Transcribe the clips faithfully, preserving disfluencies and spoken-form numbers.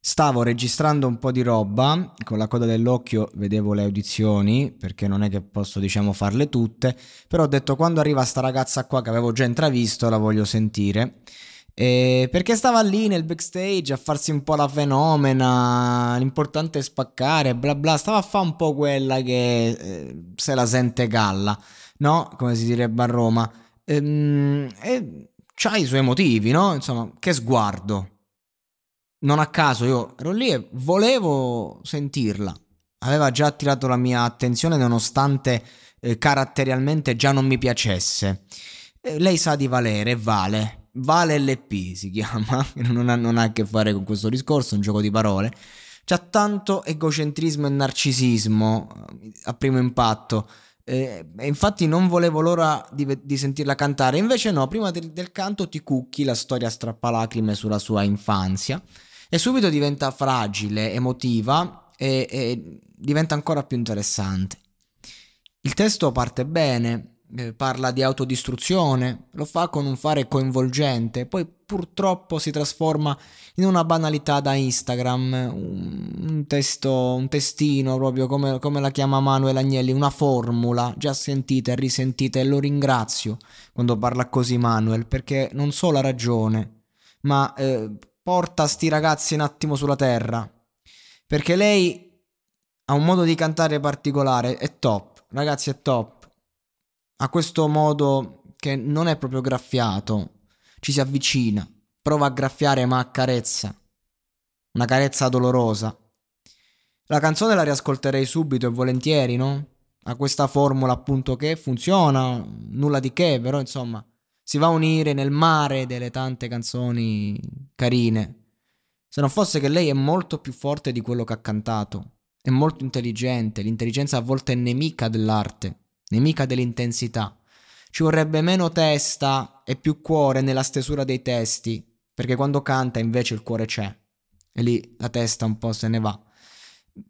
Stavo registrando un po' di roba, con la coda dell'occhio vedevo le audizioni, perché non è che posso, diciamo, farle tutte, però ho detto quando arriva sta ragazza qua che avevo già intravisto la voglio sentire, e perché stava lì nel backstage a farsi un po' la fenomena, l'importante è spaccare, bla bla, stava a fa un po' quella che eh, se la sente galla, no? Come si direbbe a Roma, ehm, e c'ha i suoi motivi, no? Insomma, che sguardo. Non a caso io ero lì e volevo sentirla. Aveva già attirato la mia attenzione nonostante eh, caratterialmente già non mi piacesse. Eh, lei sa di valere, vale. Vale L P si chiama, non ha, non ha a che fare con questo discorso, è un gioco di parole. C'ha tanto egocentrismo e narcisismo a primo impatto. Eh, infatti non volevo l'ora di, di sentirla cantare, invece no, prima del, del canto ti cucchi la storia strappalacrime sulla sua infanzia e subito diventa fragile, emotiva e, e diventa ancora più interessante. Il testo parte bene, eh, parla di autodistruzione, lo fa con un fare coinvolgente, poi purtroppo si trasforma in una banalità da Instagram, un, un testo, un testino proprio come, come la chiama Manuel Agnelli, una formula già sentita e risentita, e lo ringrazio quando parla così Manuel, perché non solo ha ragione, ma eh, porta sti ragazzi un attimo sulla terra, perché lei ha un modo di cantare particolare, è top, ragazzi è top, ha questo modo che non è proprio graffiato. Ci si avvicina, prova a graffiare ma accarezza, una carezza dolorosa. La canzone la riascolterei subito e volentieri, no? A questa formula appunto che funziona, nulla di che, però insomma si va a unire nel mare delle tante canzoni carine. Se non fosse che lei è molto più forte di quello che ha cantato, è molto intelligente, l'intelligenza a volte è nemica dell'arte, nemica dell'intensità. Ci vorrebbe meno testa e più cuore nella stesura dei testi, perché quando canta invece il cuore c'è e lì la testa un po' se ne va.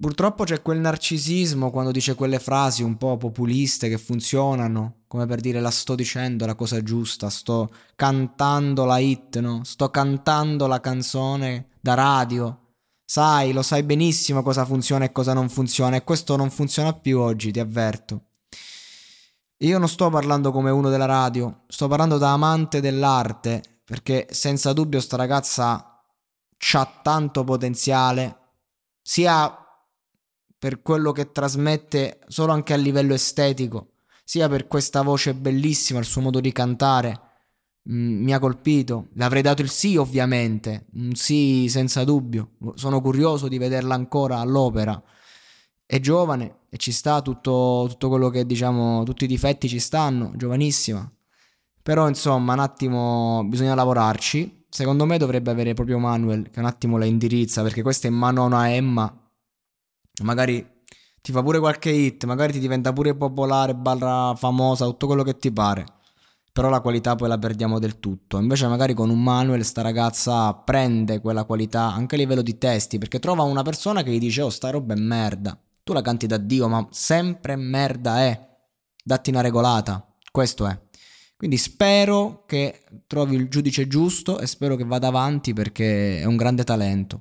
Purtroppo c'è quel narcisismo quando dice quelle frasi un po' populiste che funzionano, come per dire la sto dicendo la cosa giusta, sto cantando la hit, no? Sto cantando la canzone da radio. Sai, lo sai benissimo cosa funziona e cosa non funziona, e questo non funziona più oggi, ti avverto. Io non sto parlando come uno della radio, sto parlando da amante dell'arte, perché senza dubbio sta ragazza c'ha tanto potenziale, sia per quello che trasmette solo anche a livello estetico, sia per questa voce bellissima, il suo modo di cantare, mm, mi ha colpito, le avrei dato il sì ovviamente, un sì senza dubbio, sono curioso di vederla ancora all'opera. È giovane e ci sta tutto, tutto quello che diciamo, tutti i difetti ci stanno, giovanissima. Però insomma un attimo bisogna lavorarci. Secondo me dovrebbe avere proprio Manuel che un attimo la indirizza, perché questa è in mano a una Emma. Magari ti fa pure qualche hit, magari ti diventa pure popolare, barra famosa, tutto quello che ti pare. però la qualità poi la perdiamo del tutto. Invece magari con un Manuel sta ragazza prende quella qualità anche a livello di testi, perché trova una persona che gli dice: oh, sta roba è merda, tu la canti da Dio, ma sempre merda è, datti una regolata, questo è. Quindi spero che trovi il giudice giusto e spero che vada avanti, perché è un grande talento.